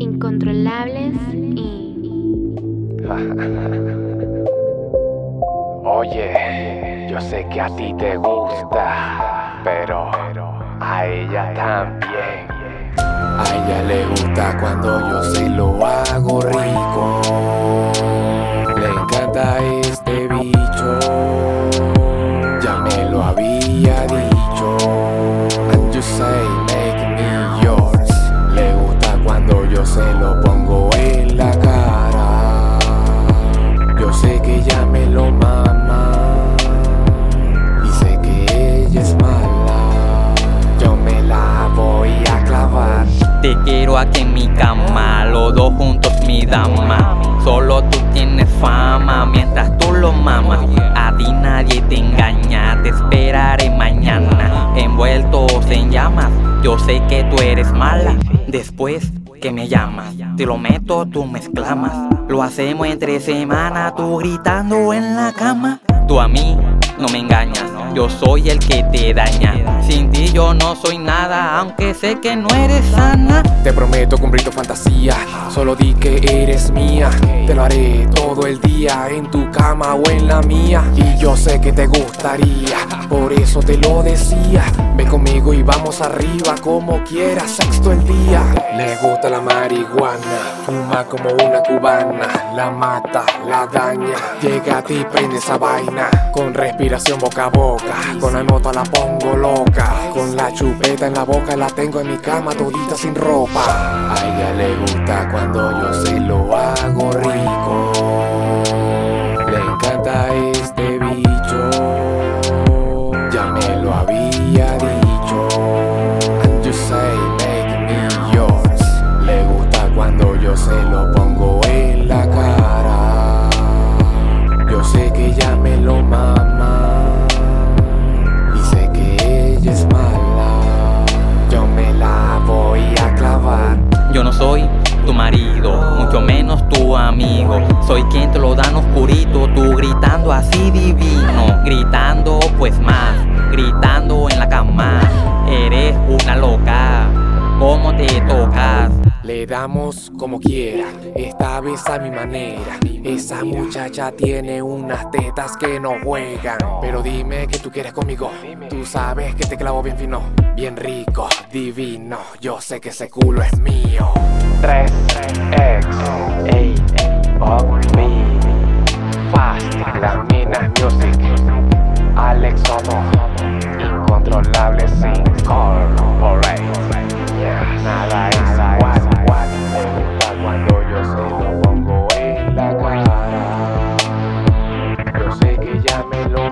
Incontrolables y... Oye, yo sé que a ti te gusta, pero a ella también. A ella le gusta cuando yo se lo hago rico. Le encanta este bicho, ya me lo había dicho. And you say, make me yours. Le gusta cuando yo se lo pongo en la cara. Yo sé que ya me lo mama y sé que ella es mala. Yo me la voy a clavar. Te quiero aquí en mi cama, los dos juntos mi dama. Solo tú tienes fama mientras tú lo mamas. A ti nadie te engaña, te esperaré mañana. Envueltos en llamas, yo sé que tú eres mala. Después que me llamas, te lo meto, tú me exclamas. Lo hacemos entre semana, tú gritando en la cama. Tú a mí no me engañas, yo soy el que te daña. Sin ti yo no soy nada, aunque sé que no eres sana. Te prometo cumplir tu fantasía, solo di que eres mía. Te lo haré todo el día, en tu cama o en la mía. Y yo sé que te gustaría, por eso te lo decía. Ven conmigo y vamos arriba, como quieras, sexto el día. Le gusta la marihuana, fuma como una cubana. La mata, la daña, llega a ti, prende esa vaina. Con respiración boca a boca, con la nota la pongo loca. Con la chupeta en la boca la tengo en mi cama todita sin ropa. A ella le gusta cuando yo se lo hago rico. Le encanta este bicho, ya me lo había dicho. And you say, make me yours. Le gusta cuando yo se lo pongo en la cara. Yo sé que ya me lo mama y sé que ella es mala. Yo me la voy a clavar. Yo no soy tu marido, mucho menos tu amigo. Soy quien te lo da en oscurito, tú gritando así divino. Gritando pues más, gritando en la cama. Eres una loca, ¿cómo te tocas? Le damos como quiera, esta vez a mi manera. Esa muchacha tiene unas tetas que no juegan. Pero dime que tú quieres conmigo, tú sabes que te clavo bien fino. Bien rico, divino, yo sé que ese culo es mío. 3X, ey, pop me. Fast, las minas music. Alex Somo, Incontrolables Incorporated. Yeah, nada es igual. Yo sé que ya me lo